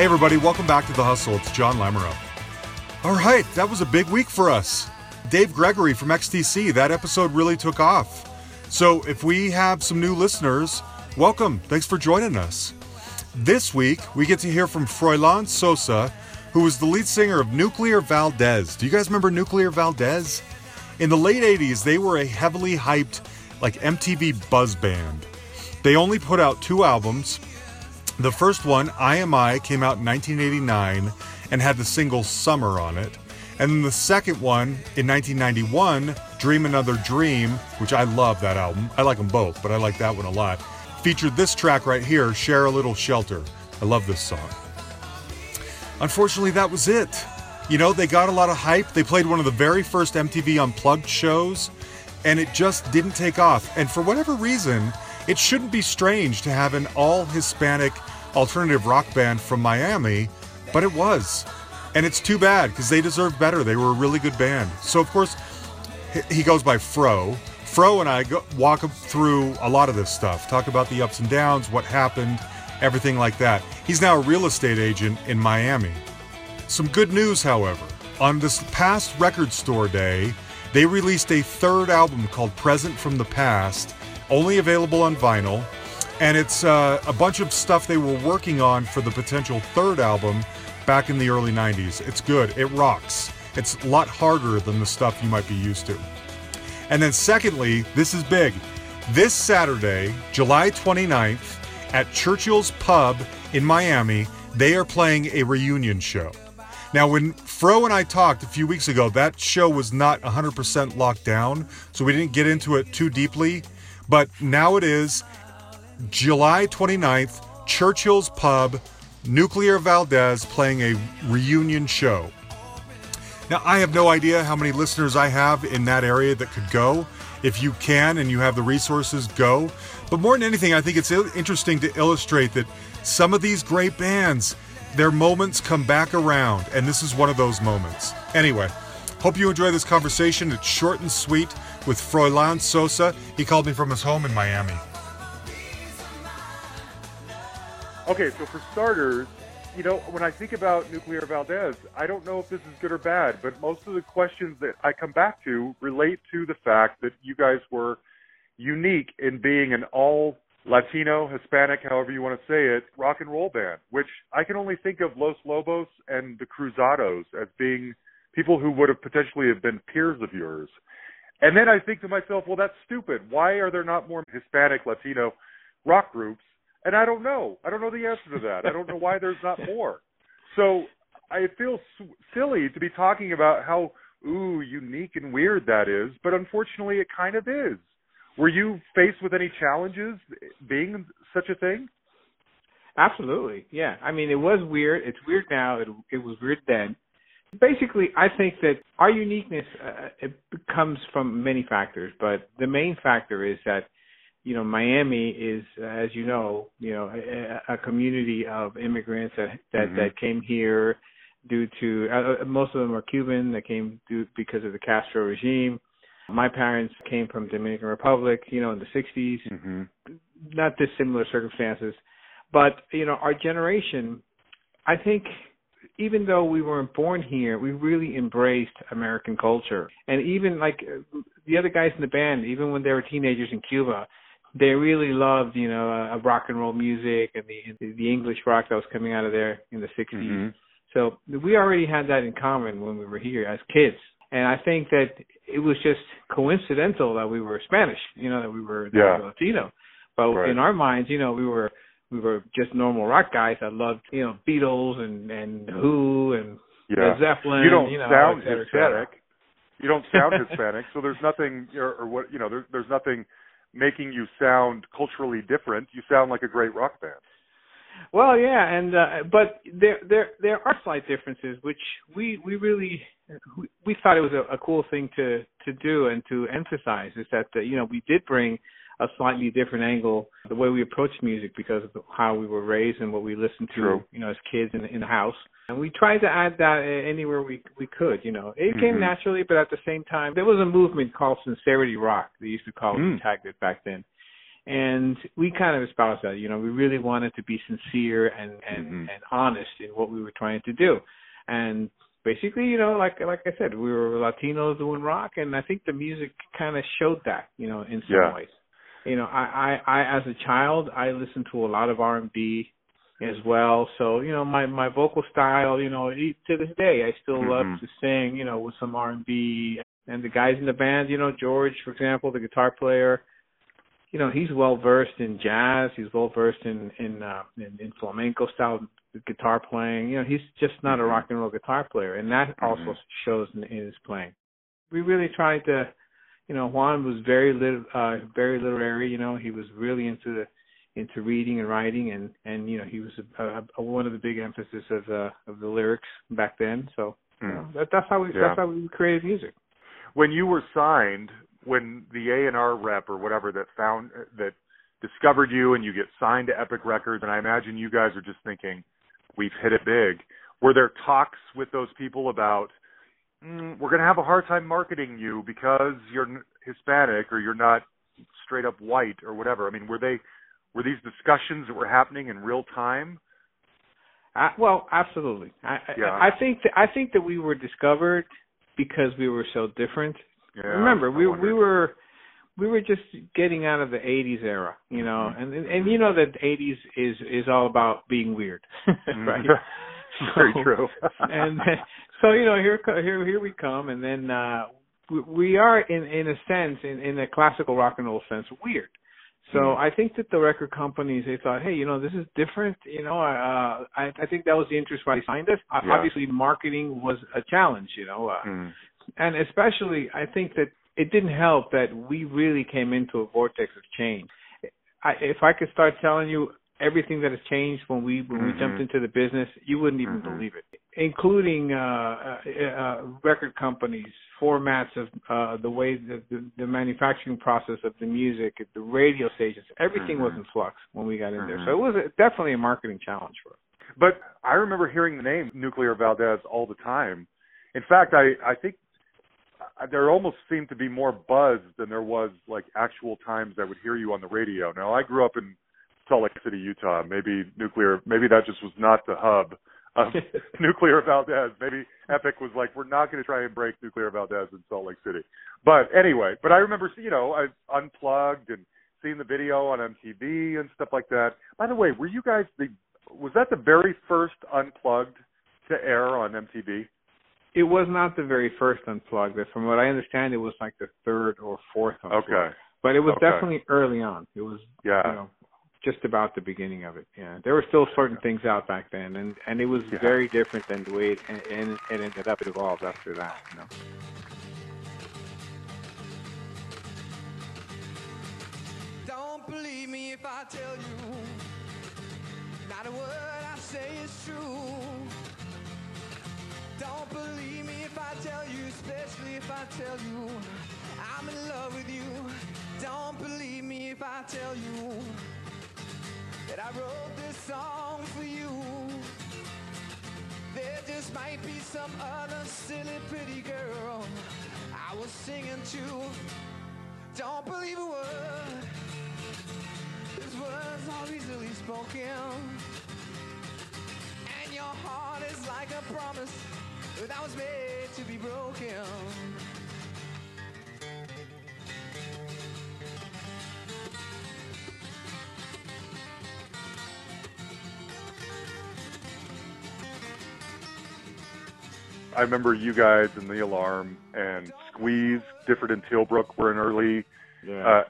Hey everybody, welcome back to The Hustle. It's John Lamoureux. All right, that was a big week for us. Dave Gregory from XTC, that episode really took off. So if we have some new listeners, welcome. Thanks for joining us. This week, we get to hear from Froilan Sosa, who was the lead singer of Nuclear Valdez. Do you guys remember Nuclear Valdez? In the late 80s, they were a heavily hyped, like MTV buzz band. They only put out 2 albums. The first one, I Am I, came out in 1989 and had the single Summer on it. And then the second one, in 1991, Dream Another Dream, which I love that album. I like them both, but I like that one a lot. Featured this track right here, Share a Little Shelter. I love this song. Unfortunately, that was it. You know, they got a lot of hype. They played one of the very first MTV Unplugged shows, and it just didn't take off. And for whatever reason, it shouldn't be strange to have an all-Hispanic alternative rock band from Miami, but it was. And it's too bad, because they deserved better. They were a really good band. So, of course, he goes by Fro. Fro and I walk him through a lot of this stuff, talk about the ups and downs, what happened, everything like that. He's now a real estate agent in Miami. Some good news, however. On this past Record Store Day, they released a 3rd album called Present from the Past, only available on vinyl, and it's a bunch of stuff they were working on for the potential 3rd album back in the early 90s. It's good. It rocks. It's a lot harder than the stuff you might be used to. And then secondly, this is big. This Saturday, July 29th, at Churchill's Pub in Miami, they are playing a reunion show. Now, when Fro and I talked a few weeks ago, that show was not 100% locked down, so we didn't get into it too deeply. But now it is July 29th, Churchill's Pub, Nuclear Valdez playing a reunion show. Now, I have no idea how many listeners I have in that area that could go. If you can and you have the resources, go. But more than anything, I think it's interesting to illustrate that some of these great bands, their moments come back around, and this is one of those moments. Anyway, hope you enjoy this conversation. It's short and sweet with Froilan Sosa. He called me from his home in Miami. Okay, so for starters, you know, when I think about Nuclear Valdez, I don't know if this is good or bad, but most of the questions that I come back to relate to the fact that you guys were unique in being an all Latino, Hispanic, however you want to say it, rock and roll band, which I can only think of Los Lobos and the Cruzados as being people who would have potentially have been peers of yours. And then I think to myself, well, that's stupid. Why are there not more Hispanic, Latino rock groups? And I don't know. I don't know the answer to that. I don't know why there's not more. So I feel silly to be talking about how, ooh, unique and weird that is. But unfortunately, it kind of is. Were you faced with any challenges being such a thing? Absolutely, yeah. I mean, it was weird. It's weird now. It was weird then. Basically, I think that our uniqueness it comes from many factors, but the main factor is that, you know, Miami is, as you know, a community of immigrants that came here due to most of them are Cuban. They came because of the Castro regime. My parents came from Dominican Republic, you know, in the 60s, not dissimilar circumstances. But, you know, our generation, I think, even though we weren't born here, we really embraced American culture. And even like the other guys in the band, even when they were teenagers in Cuba, they really loved, you know, rock and roll music and the English rock that was coming out of there in the 60s. So we already had that in common when we were here as kids. And I think that it was just coincidental that we were Spanish, you know, that we were Latino. But in our minds, you know, we were just normal rock guys that loved, you know, Beatles and Who and Led Zeppelin. You don't sound et cetera, Hispanic. You don't sound Hispanic, so there's nothing there's nothing making you sound culturally different. You sound like a great rock band. Well, yeah, and but there are slight differences, which we really thought it was a cool thing to do and to emphasize is that you know, we did bring a slightly different angle, the way we approached music because of how we were raised and what we listened to, you know, as kids in the house. And we tried to add that anywhere we could, you know. It came naturally, but at the same time, there was a movement called Sincerity Rock. They used to call it, tagged it back then. And we kind of espoused that, you know, we really wanted to be sincere and honest in what we were trying to do. And basically, you know, like I said, we were Latinos doing rock, and I think the music kind of showed that, you know, in some ways. You know, I as a child, I listened to a lot of R&B as well. So, you know, my vocal style, you know, to this day, I still love to sing, you know, with some R&B. And the guys in the band, you know, George, for example, the guitar player, you know, he's well-versed in jazz. He's well-versed in flamenco-style guitar playing. You know, he's just not a rock and roll guitar player, and that also shows in his playing. We really tried to, you know, Juan was very literary. You know, he was really into reading and writing, and you know, he was one of the big emphasis of the lyrics back then. So you know, that's how we created music. When you were signed, when the A&R rep or whatever that discovered you and you get signed to Epic Records, and I imagine you guys are just thinking, we've hit it big. Were there talks with those people about, we're going to have a hard time marketing you because you're Hispanic or you're not straight up white or whatever? I mean, were these discussions that were happening in real time? Well, absolutely. I think that we were discovered because we were so different. Yeah, remember, we were just getting out of the 80s era, you know, and you know that the 80s is all about being weird, right? Very true. And so, you know, here we come, and then we are in a sense, in a classical rock and roll sense, weird. So I think that the record companies, they thought, hey, you know, this is different. You know, I think that was the interest why they signed us. Obviously, marketing was a challenge, you know. And especially, I think that it didn't help that we really came into a vortex of change. If I could start telling you everything that has changed when we jumped into the business, you wouldn't even believe it, including record companies, formats of the way the manufacturing process of the music, the radio stations, everything was in flux when we got in there. So it was definitely a marketing challenge for us. But I remember hearing the name Nuclear Valdez all the time. In fact, I think there almost seemed to be more buzz than there was like actual times I would hear you on the radio. Now, I grew up in Salt Lake City, Utah. Maybe that just was not the hub of Nuclear Valdez. Maybe Epic was like, we're not going to try and break Nuclear Valdez in Salt Lake City. But anyway, but I remember, you know, I Unplugged and seeing the video on MTV and stuff like that. By the way, were you guys was that the very first Unplugged to air on MTV? It was not the very first Unplugged. From what I understand, it was like the third or fourth Unplugged. Okay. But it was definitely early on. It was you know, just about the beginning of it. Yeah. There were still certain things out back then, and it was very different than the way it ended up. It evolved after that, you know. Don't believe me if I tell you not a word I say is true. Don't believe me if I tell you, especially if I tell you I'm in love with you. Don't believe me if I tell you that I wrote this song for you. There just might be some other silly, pretty girl I was singing to. Don't believe a word. These words are easily spoken. And your heart is like a promise that was made to be broken. I remember you guys in The Alarm and Squeeze, Difford and Tilbrook were an early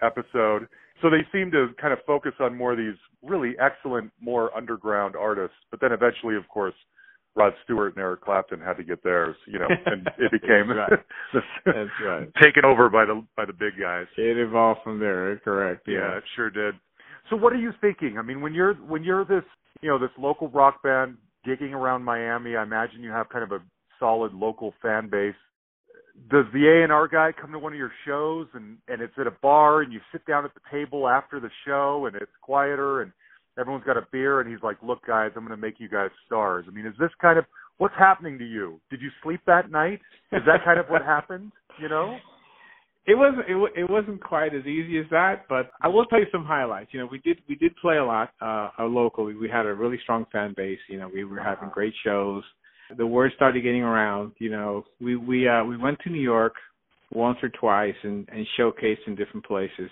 episode. So they seemed to kind of focus on more of these really excellent, more underground artists. But then eventually, of course, Rod Stewart and Eric Clapton had to get theirs, you know, and it became taken over by the big guys. It evolved from there, correct? Yeah, it sure did. So, what are you thinking? I mean, when you're this, you know, this local rock band gigging around Miami, I imagine you have kind of a solid local fan base. Does the A&R guy come to one of your shows and it's at a bar and you sit down at the table after the show and it's quieter and everyone's got a beer, and he's like, look, guys, I'm going to make you guys stars? I mean, is this kind of what's happening to you? Did you sleep that night? Is that kind of what happened, you know? It wasn't quite as easy as that, but I will tell you some highlights. You know, we did play a lot locally. We had a really strong fan base. You know, we were having great shows. The word started getting around. You know, we went to New York once or twice and showcased in different places.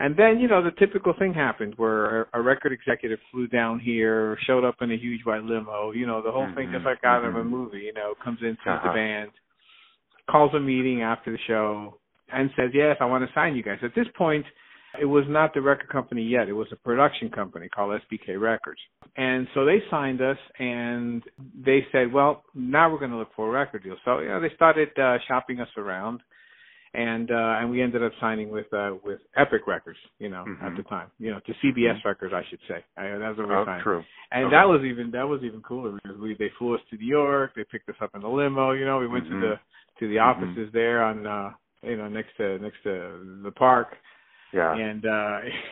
And then, you know, the typical thing happened where a record executive flew down here, showed up in a huge white limo, you know, the whole thing just like out of a movie, you know, comes in, sees the band, calls a meeting after the show, and says, yes, I want to sign you guys. At this point, it was not the record company yet. It was a production company called SBK Records. And so they signed us, and they said, well, now we're going to look for a record deal. So, you know, they started shopping us around. And we ended up signing with Epic Records, you know, at the time, you know, to CBS Records, I should say. That was what we signed. True. And okay. that was even cooler because they flew us to New York, they picked us up in the limo, you know, we went to the offices there on you know, next to the park. Yeah. And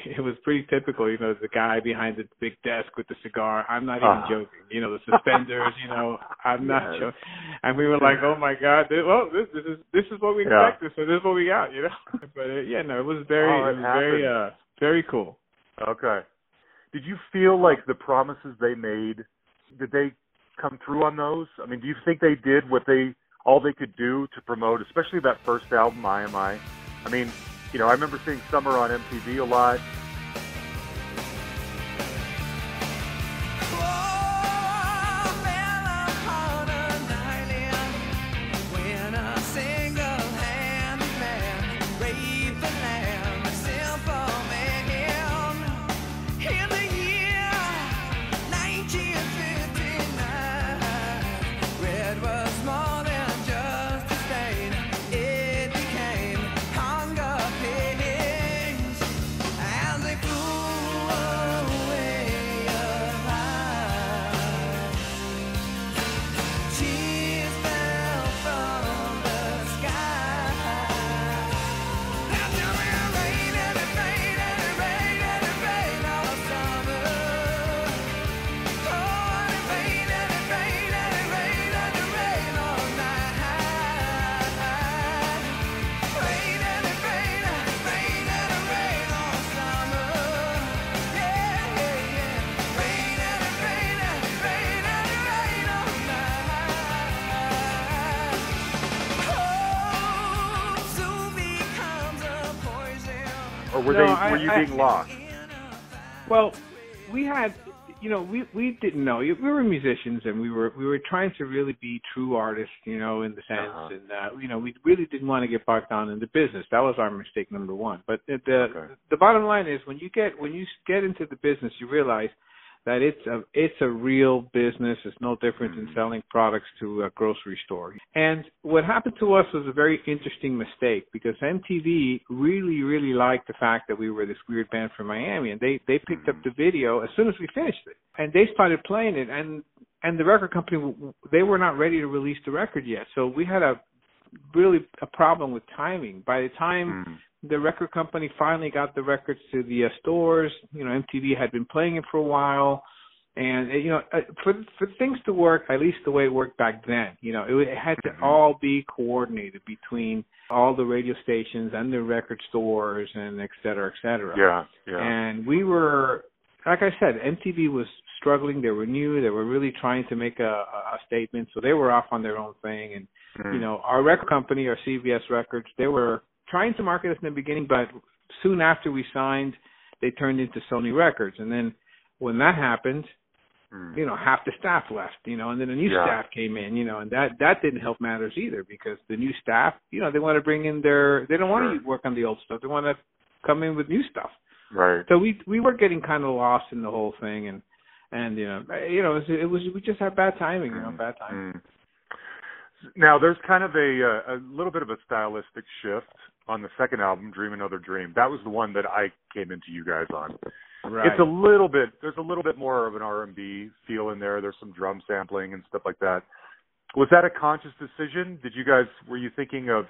it was pretty typical, you know, the guy behind the big desk with the cigar. I'm not even joking. You know, the suspenders, you know, I'm not joking. And we were like, oh, my God, this is what we expected, so this is what we got, you know. But, it was very cool. Okay. Did you feel like the promises they made, did they come through on those? I mean, do you think they did all they could do to promote, especially that first album, I Am I? I mean, you know, I remember seeing Summer on MTV a lot. Were you being lost? Well, we had, you know, we didn't know. We were musicians, and we were trying to really be true artists, you know, in the sense, and you know, we really didn't want to get bogged down in the business. That was our mistake number one. But the bottom line is, when you get into the business, you realize that it's a real business. It's no different than selling products to a grocery store. And what happened to us was a very interesting mistake because MTV really, really liked the fact that we were this weird band from Miami, and they picked up the video as soon as we finished it, and they started playing it. And the record company, they were not ready to release the record yet, so we had a problem with timing. By the time the record company finally got the records to the stores, you know, MTV had been playing it for a while, and you know, for things to work, at least the way it worked back then, you know, it had to all be coordinated between all the radio stations and the record stores and et cetera, et cetera. Yeah, yeah. And we were, like I said, MTV was struggling. They were new. They were really trying to make a statement, so they were off on their own thing. And you know, our record company, our CBS Records, they were trying to market us in the beginning, but soon after we signed, they turned into Sony Records. And then when that happened, you know, half the staff left, you know, and then a new staff came in, you know, and that didn't help matters either because the new staff, you know, they want to bring in they don't want to work on the old stuff. They want to come in with new stuff. Right. So we were getting kind of lost in the whole thing. And you know, we just had bad timing, you know, bad timing. Now, there's kind of a little bit of a stylistic shift on the second album, Dream Another Dream. That was the one that I came into you guys on. Right. There's a little bit more of an R&B feel in there. There's some drum sampling and stuff like that. Was that a conscious decision? Were you thinking of,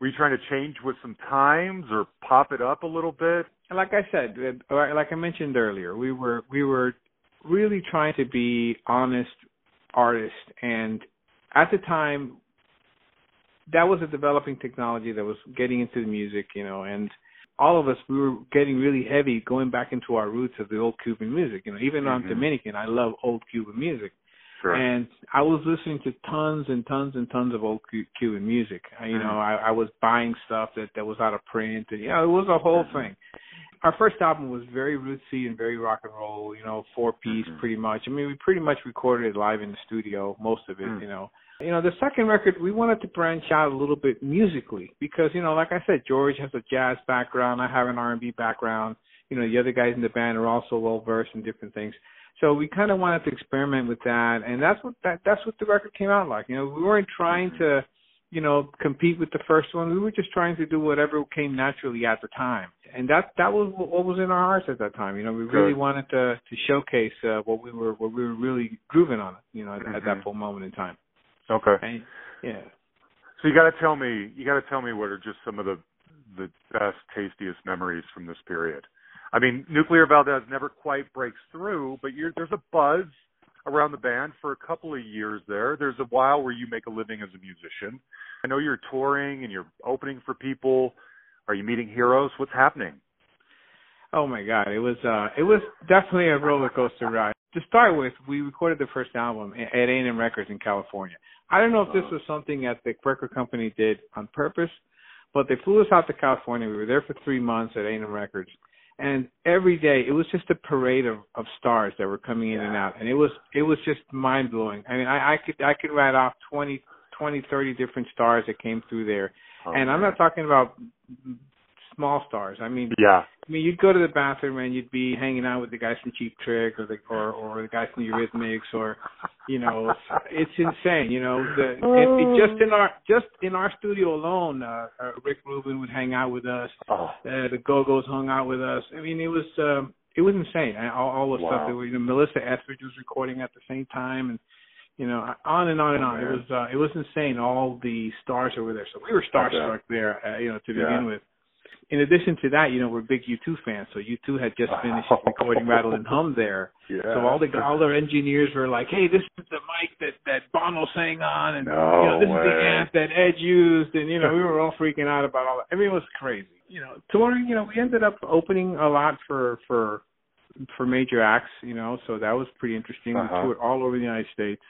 were you trying to change with some times or pop it up a little bit? Like I said, like I mentioned earlier, we were really trying to be honest artists. And at the time, that was a developing technology that was getting into the music, you know, and all of us, we were getting really heavy, going back into our roots of the old Cuban music. You know, even though I'm Dominican, I love old Cuban music. Sure. And I was listening to tons and tons and tons of old Cuban music. I was buying stuff that was out of print. And, it was a whole thing. Our first album was very rootsy and very rock and roll, four-piece pretty much. I mean, we pretty much recorded it live in the studio, most of it, The second record, we wanted to branch out a little bit musically because, like I said, George has a jazz background. I have an R&B background. The other guys in the band are also well-versed in different things. So we kind of wanted to experiment with that, and that's what the record came out like. We weren't trying to, compete with the first one. We were just trying to do whatever came naturally at the time, and that was what was in our hearts at that time. We really wanted to showcase what we were really grooving on, at that full moment in time. Okay. And, yeah. So you got to tell me what are just some of the best, tastiest memories from this period. I mean, Nuclear Valdez never quite breaks through, but there's a buzz around the band for a couple of years there. There's a while where you make a living as a musician. I know you're touring and you're opening for people. Are you meeting heroes? What's happening? Oh, my God. It was definitely a roller coaster ride. To start with, we recorded the first album at A&M Records in California. I don't know if this was something that the record company did on purpose, but they flew us out to California. We were there for 3 months at A&M Records. And every day, it was just a parade of stars that were coming in and out. And it was just mind-blowing. I mean, I could write off 20, 30 different stars that came through there. Oh, and I'm not talking about small stars. I mean, you'd go to the bathroom and you'd be hanging out with the guys from Cheap Trick or the guys from Eurythmics or, it's insane. And just in our studio alone, Rick Rubin would hang out with us. The Go Go's hung out with us. I mean, it was insane. All the stuff that we, Melissa Etheridge was recording at the same time, and on and on and on. It was insane. All the stars that were there, so we were starstruck there. To begin with. In addition to that, we're big U2 fans, so U2 had just finished recording Rattle and Hum there. Yeah. So all their engineers were like, hey, this is the mic that Bono sang on, and this is the amp that Edge used, and we were all freaking out about all that. I mean, it was crazy. Touring, we ended up opening a lot for major acts, so that was pretty interesting. We toured all over the United States,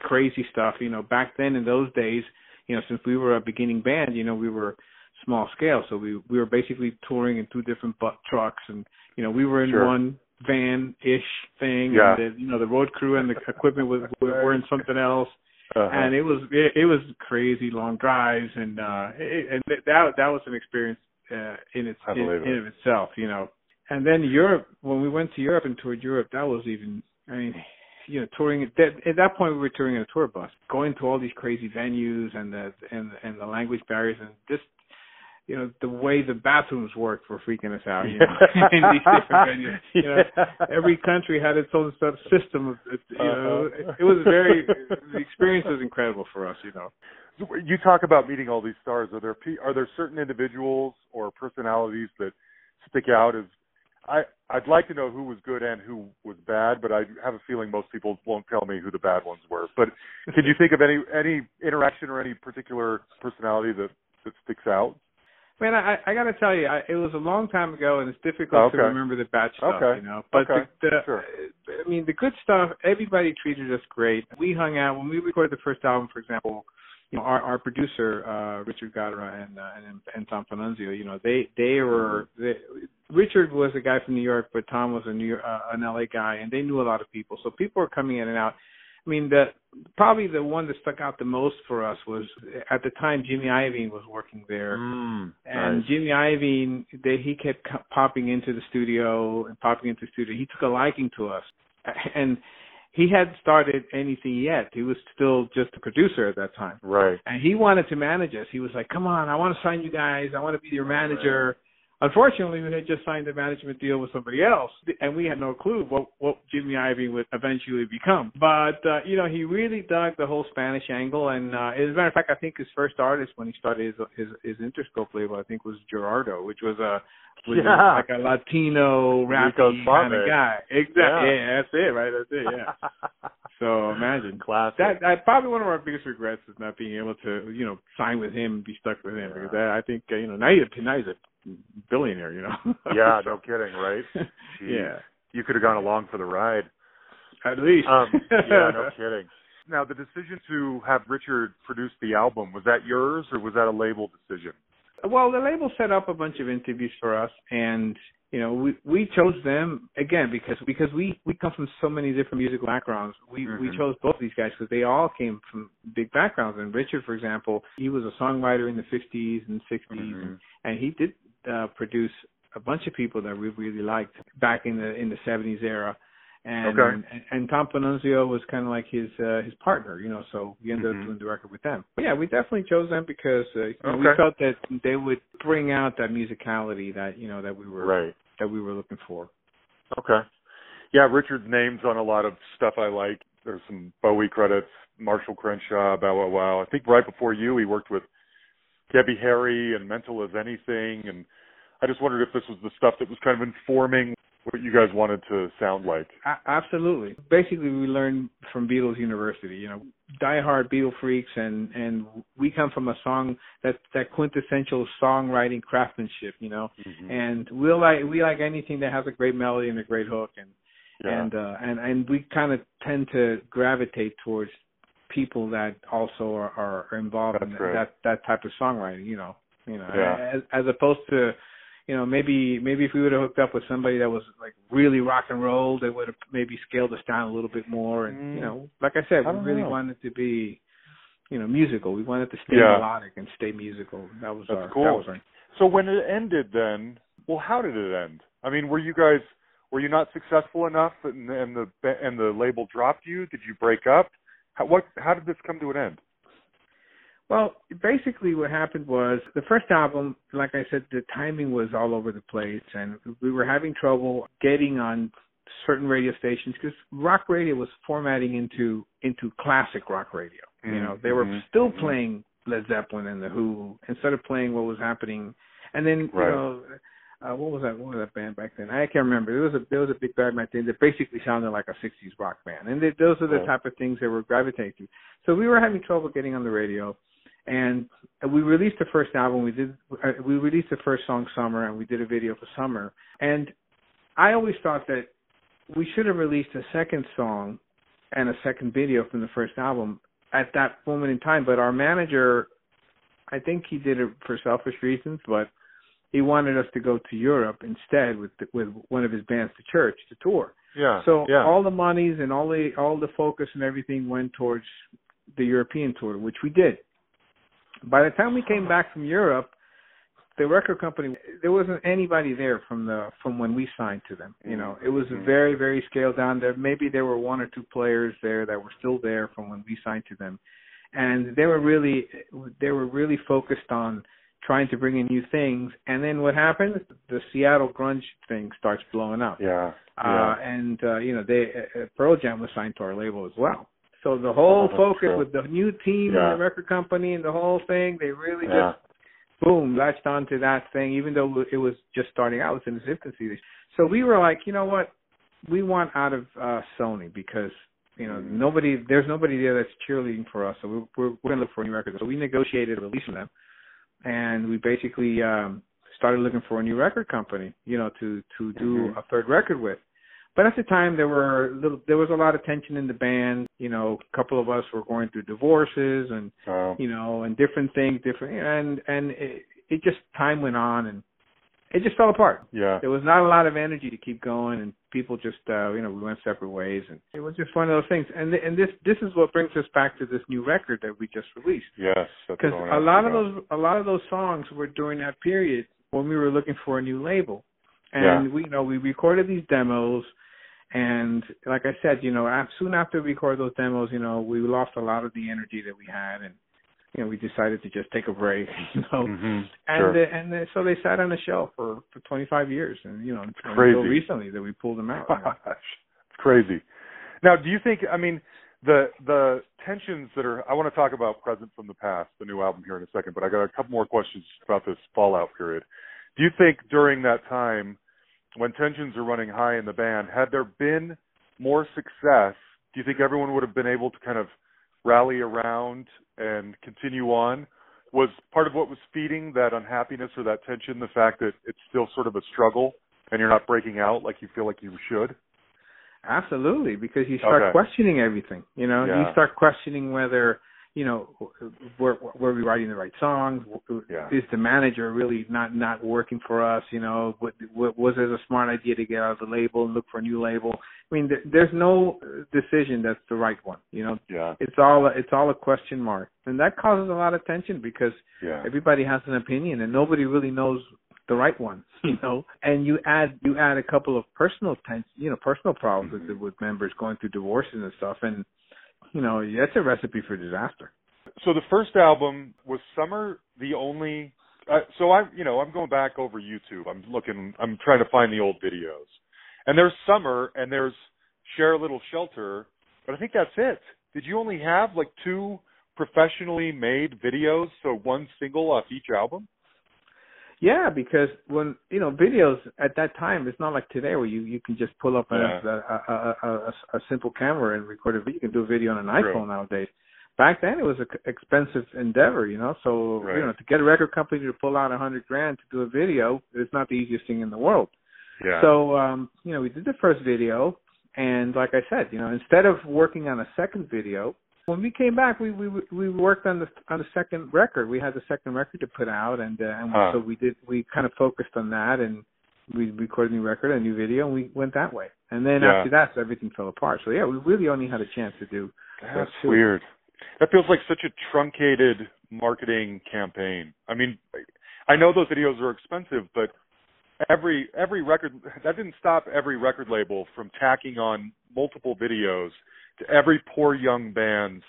crazy stuff. Back then in those days, since we were a beginning band, we were small scale, so we were basically touring in two different trucks, and we were in one van-ish thing, and the road crew and the equipment were in something else, and it was crazy long drives, and that was an experience in of itself, And then Europe, when we went to Europe and toured Europe, that was even, touring at that point we were touring in a tour bus, going to all these crazy venues and the language barriers and just. The way the bathrooms worked were freaking us out. In these different venues. Every country had its own system. It was the experience was incredible for us. You talk about meeting all these stars. Are there certain individuals or personalities that stick out? I'd like to know who was good and who was bad, but I have a feeling most people won't tell me who the bad ones were. But can you think of any interaction or any particular personality that sticks out? Man, I got to tell you, it was a long time ago, and it's difficult to remember the bad stuff, But the good stuff, everybody treated us great. We hung out. When we recorded the first album, for example, our producer, Richard Goddard and Tom Panunzio, Richard was a guy from New York, but Tom was an L.A. guy, and they knew a lot of people. So people were coming in and out. I mean, probably the one that stuck out the most for us was, at the time, Jimmy Iovine was working there. And Jimmy Iovine, he kept popping into the studio and popping into the studio. He took a liking to us. And he hadn't started anything yet. He was still just a producer at that time. Right. And he wanted to manage us. He was like, come on, I want to sign you guys. I want to be your manager. Unfortunately, we had just signed a management deal with somebody else, and we had no clue what Jimmy Iovine would eventually become. But, you know, he really dug the whole Spanish angle, and as a matter of fact, I think his first artist when he started his Interscope label, I think, was Gerardo, which was like a Latino, rappy kind of guy. Exactly. Yeah, that's it, right? That's it, yeah. So imagine. Classic. That's probably one of our biggest regrets is not being able to, you know, sign with him and be stuck with him. Yeah. Because I think, you know, now he's a billionaire, you know. Yeah, no kidding, right? Jeez. Yeah. You could have gone along for the ride. At least. Yeah, no kidding. Now, the decision to have Richard produce the album, was that yours or was that a label decision? Well, the label set up a bunch of interviews for us, and, you know, we chose them, again, because we come from so many different musical backgrounds. We chose both of these guys because they all came from big backgrounds. And Richard, for example, he was a songwriter in the 50s and 60s, and he did produce a bunch of people that we really liked back in the 70s era, and Tom Panunzio was kind of like his partner, you know. So we ended up doing the record with them. But yeah, we definitely chose them because we felt that they would bring out that musicality that you know that we were looking for. Okay, yeah, Richard's name's on a lot of stuff I like. There's some Bowie credits, Marshall Crenshaw, Bow Wow Wow. I think right before you, he worked with Debbie Harry and Mental as Anything, and I just wondered if this was the stuff that was kind of informing what you guys wanted to sound like. Absolutely. Basically, we learned from Beatles University, you know, diehard Beatle freaks, and we come from a song that quintessential songwriting craftsmanship, you know, and we like anything that has a great melody and a great hook, and we kind of tend to gravitate towards people that also are involved that type of songwriting, as opposed to, you know, maybe if we would have hooked up with somebody that was like really rock and roll, they would have maybe scaled us down a little bit more. And you know, like I said, we really wanted to be, you know, musical. We wanted to stay melodic and stay musical. That was our. So when it ended, then, well, how did it end? I mean, were you not successful enough, and the label dropped you? Did you break up? How did this come to an end? Well, basically what happened was the first album, like I said, the timing was all over the place, and we were having trouble getting on certain radio stations because rock radio was formatting into classic rock radio. You know, they were still playing Led Zeppelin and The Who instead of playing what was happening. And then, you know, what was that band back then? I can't remember. There was a big band back then that basically sounded like a 60s rock band. And those are the type of things that we're gravitating to. So we were having trouble getting on the radio. And we released the first album. We released the first song, Summer, and we did a video for Summer. And I always thought that we should have released a second song and a second video from the first album at that moment in time. But our manager, I think he did it for selfish reasons, but he wanted us to go to Europe instead with one of his bands, The Church, to tour. Yeah. So all the monies and all the focus and everything went towards the European tour, which we did. By the time we came back from Europe, the record company, there wasn't anybody there from when we signed to them. You know, it was very, very scaled down. There maybe there were one or two players there that were still there from when we signed to them, and they were really focused on trying to bring in new things. And then what happens? The Seattle grunge thing starts blowing up. Yeah. You know, Pearl Jam was signed to our label as well. So the whole focus with the new team and the record company and the whole thing, they really just, boom, latched onto that thing, even though it was just starting out. It was in its infancy. So we were like, you know what? We want out of Sony because, you know, there's nobody there that's cheerleading for us. So we're going to look for a new record. So we negotiated a release from them. And we basically started looking for a new record company, you know, to do a third record with. But at the time, there was a lot of tension in the band. You know, a couple of us were going through divorces and, you know, and different things, and it just, time went on and it just fell apart. Yeah. There was not a lot of energy to keep going, and people just, you know, we went separate ways, and it was just one of those things. And this is what brings us back to this new record that we just released. Yes. Because a lot of those songs were during that period when we were looking for a new label. And we, you know, we recorded these demos, and like I said, you know, soon after we recorded those demos, you know, we lost a lot of the energy that we had, and you know, we decided to just take a break, you know. So they sat on the shelf for 25 years, and, you know, it's crazy. Until recently that we pulled them out. Gosh, it's crazy. Now, do you think, I mean, the tensions that are, I want to talk about Present from the Past, the new album, here in a second, but I got a couple more questions about this fallout period. Do you think during that time, when tensions are running high in the band, had there been more success, do you think everyone would have been able to kind of rally around and continue on? Was part of what was feeding that unhappiness or that tension the fact that it's still sort of a struggle and you're not breaking out like you feel like you should? Absolutely, because you start questioning everything. You know, you start questioning whether, you know, were we writing the right songs? Is the manager really not working for us? You know, was it a smart idea to get out of the label and look for a new label? I mean, there's no decision that's the right one. You know, it's all a question mark, and that causes a lot of tension because everybody has an opinion and nobody really knows the right one, you know. And you add a couple of personal problems with members going through divorces and stuff, and you know, that's a recipe for disaster. So the first album was Summer, the only. I'm going back over YouTube. I'm trying to find the old videos, and there's Summer and there's Share a Little Shelter, but I think that's it. Did you only have like two professionally made videos, so one single off each album? Yeah, because when, you know, videos at that time, it's not like today where you can just pull up a simple camera and record a video. You can do a video on an iPhone nowadays. Back then, it was an expensive endeavor, you know. So, you know, to get a record company to pull out $100,000 to do a video is not the easiest thing in the world. Yeah. So, you know, we did the first video, and like I said, you know, instead of working on a second video, when we came back, we worked on the second record. We had the second record to put out, and so we kind of focused on that, and we recorded a new record, a new video, and we went that way. And then after that, everything fell apart. So yeah, we really only had a chance to do. That's weird. That feels like such a truncated marketing campaign. I mean, I know those videos are expensive, but every record, that didn't stop every record label from tacking on multiple videos to every poor young band's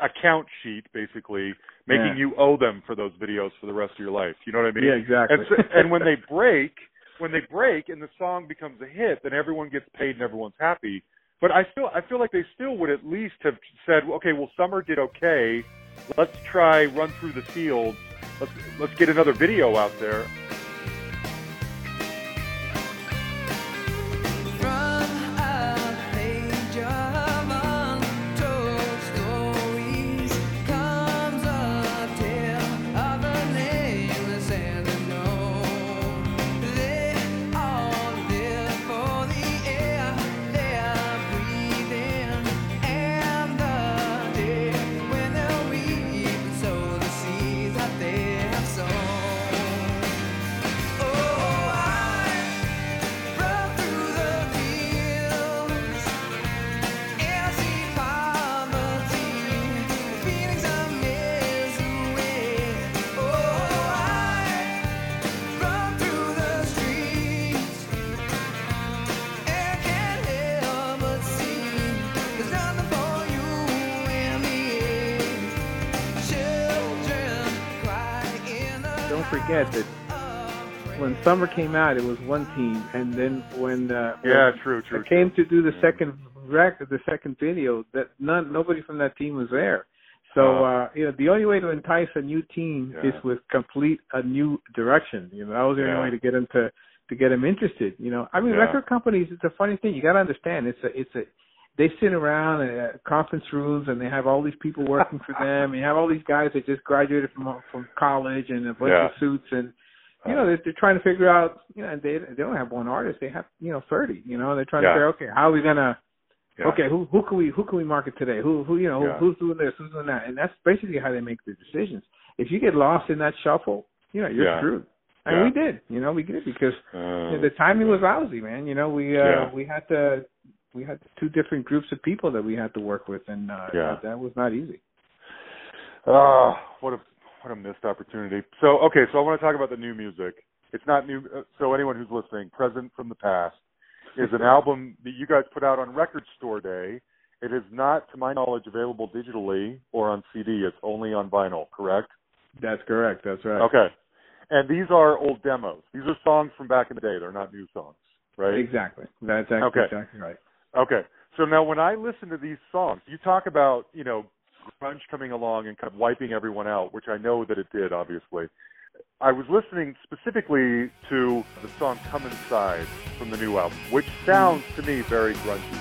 account sheet, basically, making you owe them for those videos for the rest of your life. You know what I mean? Yeah, exactly. And, so, and when they break and the song becomes a hit, then everyone gets paid and everyone's happy. But I feel like they still would at least have said, okay, well, Summer did okay. Let's try Run Through the Fields. Let's get another video out there. That when Summer came out, it was one team, and then when it came to do the second record, the second video, that nobody from that team was there. So you know, the only way to entice a new team is with a new direction. You know, that was the only way to get them interested. You know, I mean, record companies, it's a funny thing. You got to understand, they sit around in conference rooms and they have all these people working for them. And you have all these guys that just graduated from college and a bunch of suits, and you know they're trying to figure out. You know, they don't have one artist; they have 30. You know, they're trying to figure out, okay, how are we gonna? Okay, who can we market today? Who's doing this? Who's doing that? And that's basically how they make the decisions. If you get lost in that shuffle, you know you're screwed. And we did. You know, we did because the timing was lousy, man. You know, we had two different groups of people that we had to work with, and that was not easy. What a missed opportunity. So, okay, so I want to talk about the new music. It's not new, so anyone who's listening, Present from the Past is an album that you guys put out on Record Store Day. It is not, to my knowledge, available digitally or on CD. It's only on vinyl, correct? That's correct. That's right. Okay. And these are old demos. These are songs from back in the day. They're not new songs, right? Exactly. That's exactly right. Okay. So now when I listen to these songs, you talk about, you know, grunge coming along and kind of wiping everyone out, which I know that it did, obviously. I was listening specifically to the song Come Inside from the new album, which sounds to me very grungy.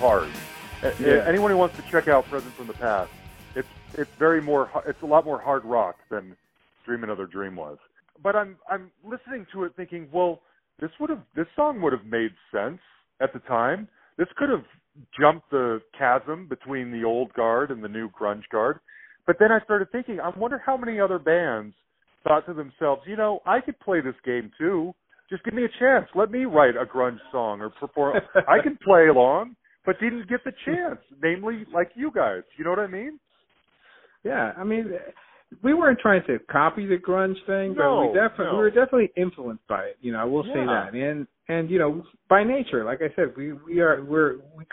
Hard. Yeah. Anyone who wants to check out Present from the Past, it's a lot more hard rock than Dream Another Dream was. But I'm listening to it thinking, well, this song would have made sense at the time. This could have jumped the chasm between the old guard and the new grunge guard. But then I started thinking, I wonder how many other bands thought to themselves, you know, I could play this game too. Just give me a chance. Let me write a grunge song or perform. I can play along. But didn't get the chance, namely like you guys. You know what I mean? Yeah, I mean, we weren't trying to copy the grunge thing, but we were definitely influenced by it. You know, I will say that. And you know, by nature, like I said, we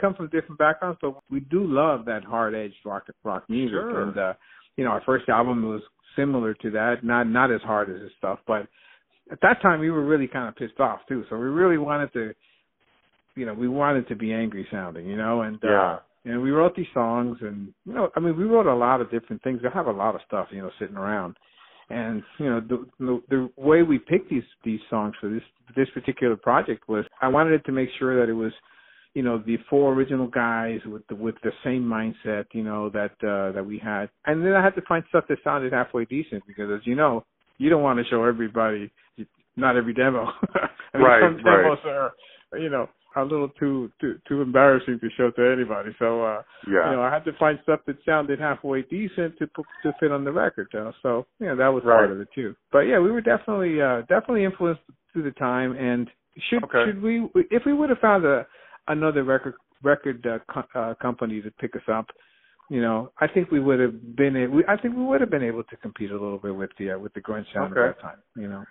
come from different backgrounds, but we do love that hard edged rock music. Sure. And you know, our first album was similar to that, not as hard as this stuff, but at that time we were really kind of pissed off too, so we really wanted to. You know, we wanted to be angry sounding, you know, and we wrote these songs, and, you know, I mean, we wrote a lot of different things. I have a lot of stuff, you know, sitting around, and, you know, the way we picked these songs for this particular project was I wanted it to make sure that it was, you know, the four original guys with the same mindset, you know, that we had, and then I had to find stuff that sounded halfway decent, because as you know, you don't want to show everybody, not every demo, some demos are, you know, a little too embarrassing to show to anybody. So, you know, I had to find stuff that sounded halfway decent to fit on the record. So, you know, that was part of it too. But yeah, we were definitely influenced through the time. And if we would have found another record company to pick us up, you know, I think we would have been able to compete a little bit with the grunge sound at that time. You know.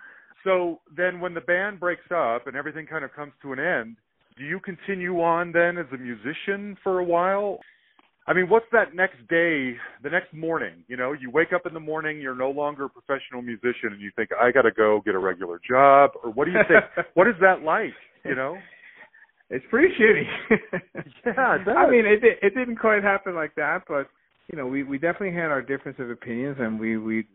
So then, when the band breaks up and everything kind of comes to an end, do you continue on then as a musician for a while? I mean, what's that next day, the next morning? You know, you wake up in the morning, you're no longer a professional musician, and you think, I got to go get a regular job. Or what do you think? What is that like, you know? It's pretty shitty. Yeah, it does. I mean, it didn't quite happen like that, but, you know, we definitely had our difference of opinions, and we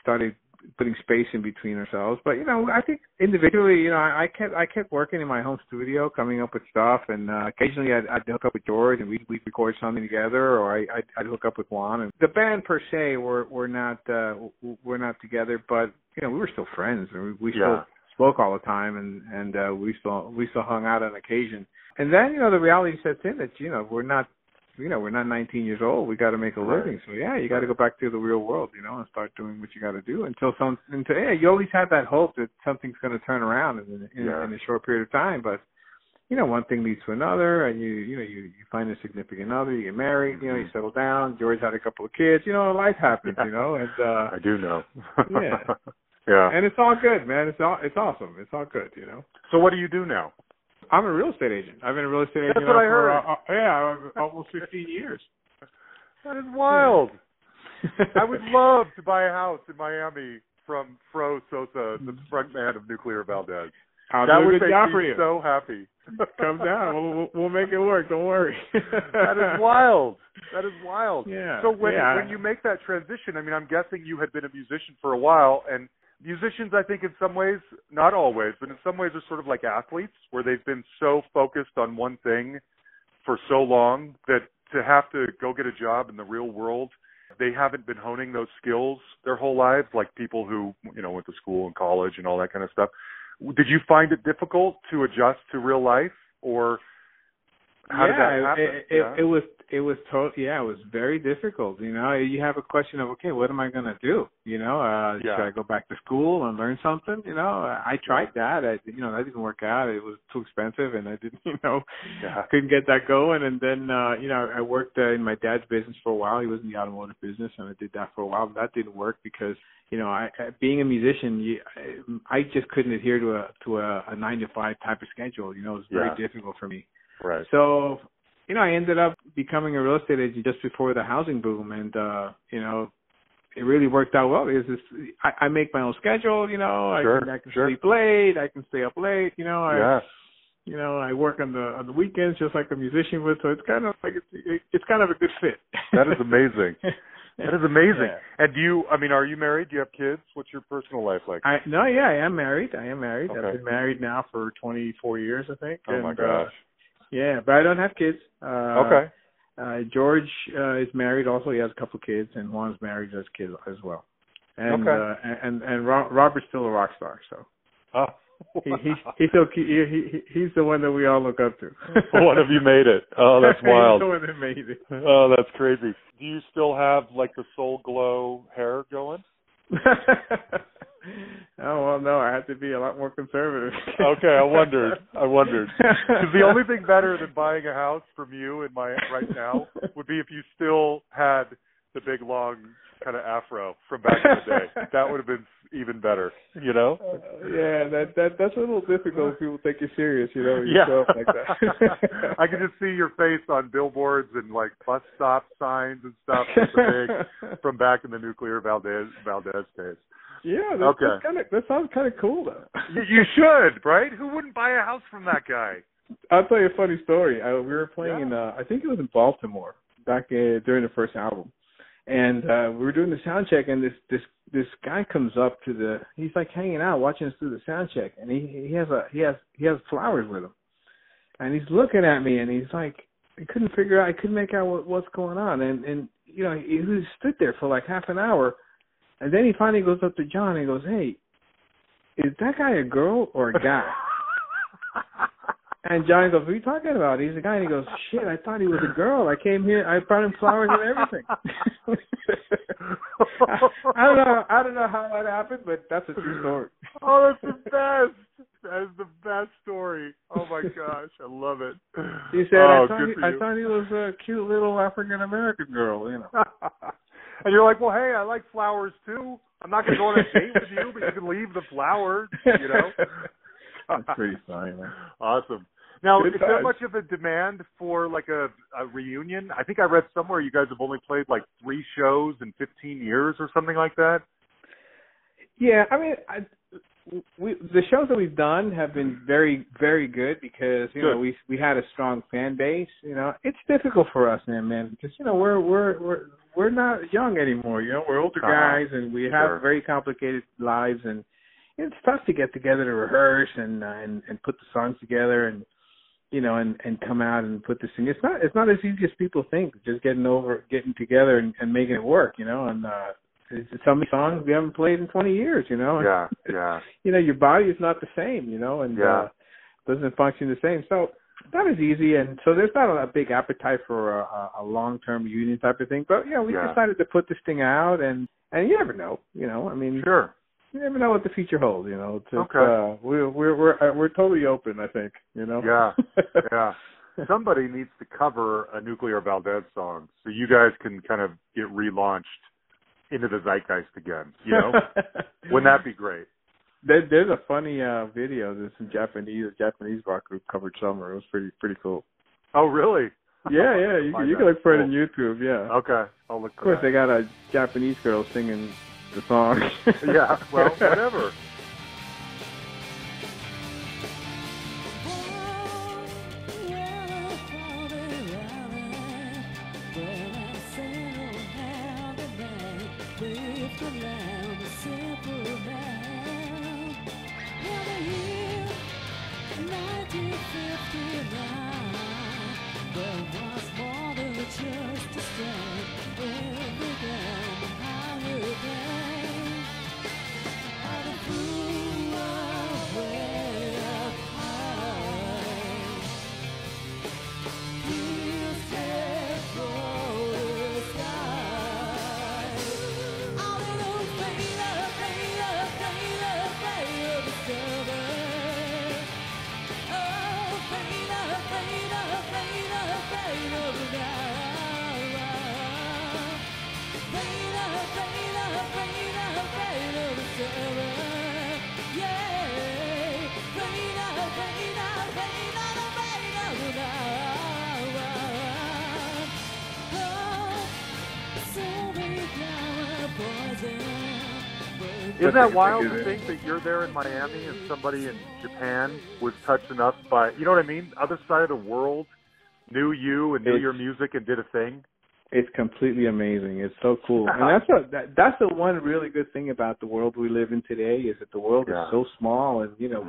started putting space in between ourselves. But, you know, I think individually, you know, I kept working in my home studio, coming up with stuff, and occasionally I'd hook up with George, and we'd record something together, or I'd hook up with Juan. And the band per se were not together, but, you know, we were still friends, and we still spoke all the time, and we still hung out on occasion. And then, you know, the reality sets in that, you know, we're not 19 years old. We got to make a living. So, yeah, you got to go back to the real world, you know, and start doing what you got to do until you always have that hope that something's going to turn around in a short period of time. But, you know, one thing leads to another, and you find a significant other, you get married, you know, you settle down. George had a couple of kids, you know, life happens, you know. And I do know. Yeah. And it's all good, man. It's awesome. It's all good, you know. So what do you do now? I'm a real estate agent. I've been a real estate agent for almost 15 years. That is wild. I would love to buy a house in Miami from Fro Sosa, the front man of Nuclear Valdez. That would make me so happy. Come down. We'll make it work. Don't worry. That is wild. That is wild. Yeah. So when you make that transition, I mean, I'm guessing you had been a musician for a while, and musicians, I think in some ways, not always, but in some ways are sort of like athletes where they've been so focused on one thing for so long that to have to go get a job in the real world, they haven't been honing those skills their whole lives, like people who, you know, went to school and college and all that kind of stuff. Did you find it difficult to adjust to real life, or how did that happen? It was very difficult. You know, you have a question of, okay, what am I going to do? You know, should I go back to school and learn something? You know, I tried that. That didn't work out. It was too expensive, and I didn't, couldn't get that going. And then, I worked in my dad's business for a while. He was in the automotive business, and I did that for a while. But that didn't work because, being a musician, I just couldn't adhere to a 9-to-5 type of schedule. You know, it was very difficult for me. Right. So, I ended up becoming a real estate agent just before the housing boom, and it really worked out well because I make my own schedule. I can sleep late, I can stay up late. I work on the weekends just like a musician would. So it's kind of like it's kind of a good fit. That is amazing. That is amazing. Yeah. And are you married? Do you have kids? What's your personal life like? I am married. Okay. I've been married now for 24 years, I think. Oh, my gosh. Yeah, but I don't have kids. Okay. George is married also. He has a couple of kids, and Juan's married, has kids as well. And, okay. And Robert's still a rock star, so. Oh. Wow. He's the one that we all look up to. One of you made it. Oh, that's wild. He's the one that made it. Oh, that's crazy. Do you still have, like, the Soul Glow hair going? Oh, well, no, I have to be a lot more conservative. Okay, I wondered. Because the only thing better than buying a house from you right now would be if you still had the big, long kind of afro from back in the day. That would have been even better, you know? Yeah, that's a little difficult if people take you serious, yourself like that. I can just see your face on billboards and, like, bus stop signs and stuff from back in the Nuclear Valdez days. Yeah, that sounds kind of cool, though. You should, right? Who wouldn't buy a house from that guy? I'll tell you a funny story. We were playing in, I think it was in Baltimore back during the first album, and we were doing the sound check, and this guy comes up to he's like hanging out, watching us do the sound check, and he has flowers with him, and he's looking at me, and he's like, I couldn't make out what's going on, and he stood there for like half an hour. And then he finally goes up to John and goes, "Hey, is that guy a girl or a guy?" And John goes, "What are you talking about? He's a guy." And he goes, "Shit, I thought he was a girl. I came here. I brought him flowers and everything." I don't know how that happened, but that's a true story. Oh, that's the best. That is the best story. Oh, my gosh. I love it. He said, I thought he was a cute little African-American girl, And you're like, well, hey, I like flowers, too. I'm not going to go on a date with you, but you can leave the flowers, That's pretty funny, man. Awesome. Now, is there much of a demand for, like, a reunion? I think I read somewhere you guys have only played, like, 3 shows in 15 years or something like that. Yeah, I mean, the shows that we've done have been very, very good because we had a strong fan base. It's difficult for us, man, because we're not young anymore. We're older guys, and we have very complicated lives, and it's tough to get together to rehearse and put the songs together and come out and put this thing. It's not as easy as people think. Just getting together and making it work, so many songs we haven't played in 20 years, Yeah. Your body is not the same, and doesn't function the same. So that is easy, and so there's not a big appetite for a long-term union type of thing. But we decided to put this thing out, and you never know, Sure. You never know what the future holds, Okay. We're totally open, I think, Yeah. Yeah. Somebody needs to cover a Nuclear Valdez song so you guys can kind of get relaunched into the zeitgeist again, Wouldn't that be great? There's a funny video. There's some Japanese rock group covered Summer. It was pretty cool. Oh, really? Yeah, yeah. You can look for it on YouTube, yeah. Okay, I'll look for it. Of course, they got a Japanese girl singing the song. Yeah, well, whatever. Isn't that wild to think that you're there in Miami and somebody in Japan was touched enough by, you know what I mean? Other side of the world knew you and knew your music and did a thing. It's completely amazing. It's so cool. And that's the one really good thing about the world we live in today is that the world is so small, and, you know,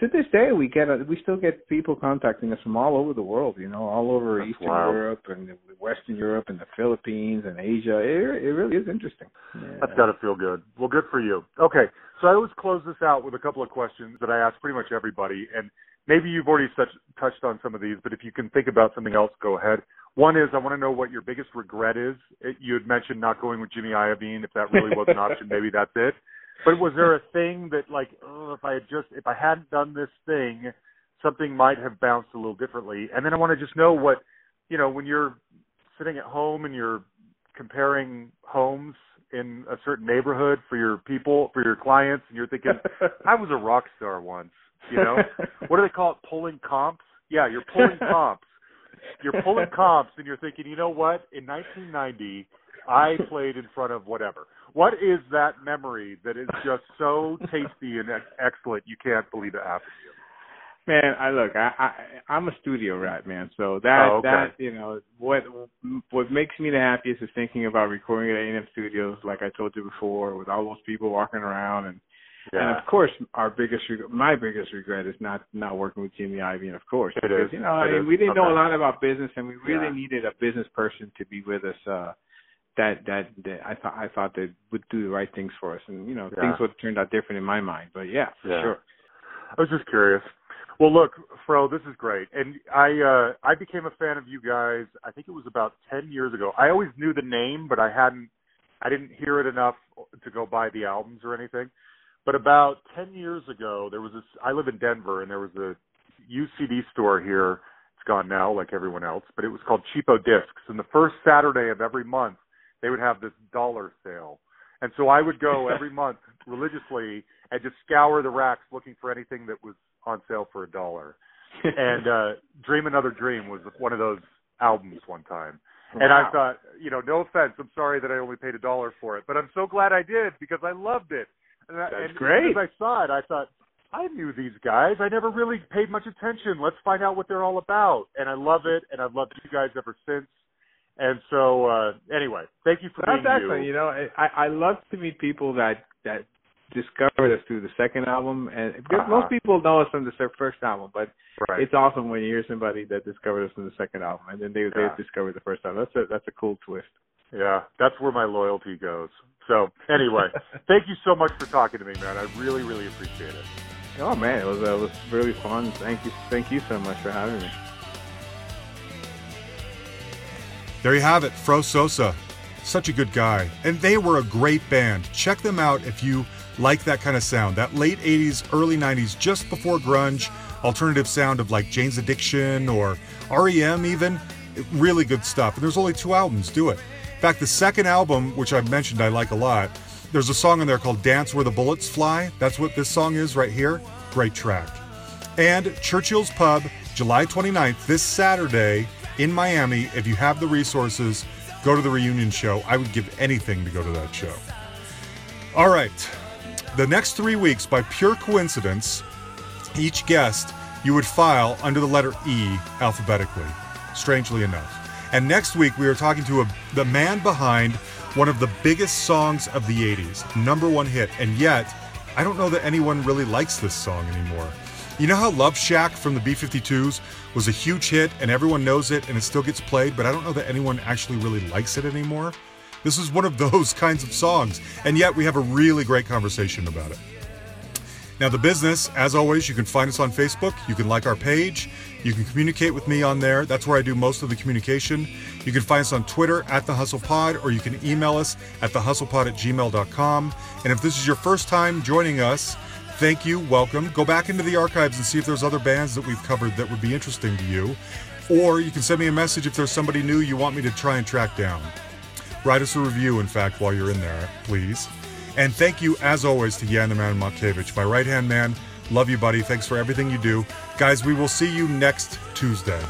to this day, we still get people contacting us from all over the world, you know, all over Eastern Europe and Western Europe and the Philippines and Asia. It really is interesting. Yeah. That's got to feel good. Well, good for you. Okay, so I always close this out with a couple of questions that I ask pretty much everybody, and maybe you've already touched on some of these, but if you can think about something else, go ahead. One is, I want to know what your biggest regret is. You had mentioned not going with Jimmy Iovine. If that really was an option, maybe that's it. But was there a thing that, like, if I hadn't done this thing, something might have bounced a little differently? And then I want to just know what, you know, when you're sitting at home and you're comparing homes in a certain neighborhood for your people, for your clients, and you're thinking, I was a rock star once, you know? What do they call it? Pulling comps? Yeah, you're pulling comps. You're pulling comps, and you're thinking, you know what? In 1990, I played in front of whatever. What is that memory that is just so tasty and excellent you can't believe it happened to you? Man, I'm a studio rat, man. So that you know, what makes me the happiest is thinking about recording at A&M Studios, like I told you before, with all those people walking around. And And of course, my biggest regret is not working with Jimmy Iovine. Of course, because, you know, we didn't know a lot about business, and we really needed a business person to be with us. That I thought they would do the right things for us, and, you know, things would have turned out different in my mind. But sure. I was just curious. Well, look, Fro, this is great, and I became a fan of you guys. I think it was about 10 years ago. I always knew the name, but I didn't hear it enough to go buy the albums or anything. But about 10 years ago, there was this. I live in Denver, and there was a UCD store here. It's gone now, like everyone else, but it was called Cheapo Discs. And the first Saturday of every month, they would have this dollar sale, and so I would go every month religiously and just scour the racks looking for anything that was on sale for $1. And Dream Another Dream was one of those albums one time. And I thought, you know, no offense, I'm sorry that I only paid $1 for it, but I'm so glad I did because I loved it. And great. As soon as I saw it, I thought, I knew these guys. I never really paid much attention. Let's find out what they're all about. And I love it, and I've loved you guys ever since. And so, anyway, thank you for being you. You know, I love to meet people that discovered us through the second album, and because most people know us from the first album, but it's awesome when you hear somebody that discovered us from the second album, and then they discovered the first album. That's a cool twist. Yeah, that's where my loyalty goes. So, anyway, thank you so much for talking to me, man. I really, really appreciate it. Oh, man, it was really fun. Thank you so much for having me. There you have it, Fro Sosa. Such a good guy. And they were a great band. Check them out if you like that kind of sound. That late 80s, early 90s, just before grunge, alternative sound of like Jane's Addiction or R.E.M. even. Really good stuff. And there's only 2 albums. Do it. In fact, the second album, which I mentioned I like a lot, there's a song in there called Dance Where the Bullets Fly. That's what this song is right here. Great track. And Churchill's Pub, July 29th, this Saturday, in Miami. If you have the resources, go to the reunion show. I would give anything to go to that show. All right. The next 3 weeks, by pure coincidence, each guest you would file under the letter E alphabetically, strangely enough. And next week, we are talking to the man behind one of the biggest songs of the 80s, #1 hit. And yet, I don't know that anyone really likes this song anymore. You know how Love Shack from the B-52s was a huge hit and everyone knows it and it still gets played, but I don't know that anyone actually really likes it anymore? This is one of those kinds of songs, and yet we have a really great conversation about it. Now, the business, as always, you can find us on Facebook. You can like our page. You can communicate with me on there. That's where I do most of the communication. You can find us on Twitter at The Hustle Pod, or you can email us at thehustlepod@gmail.com. And if this is your first time joining us, thank you, welcome. Go back into the archives and see if there's other bands that we've covered that would be interesting to you. Or you can send me a message if there's somebody new you want me to try and track down. Write us a review, in fact, while you're in there, please. And thank you, as always, to Yan the Man Motkevich, my right-hand man. Love you, buddy. Thanks for everything you do. Guys, we will see you next Tuesday.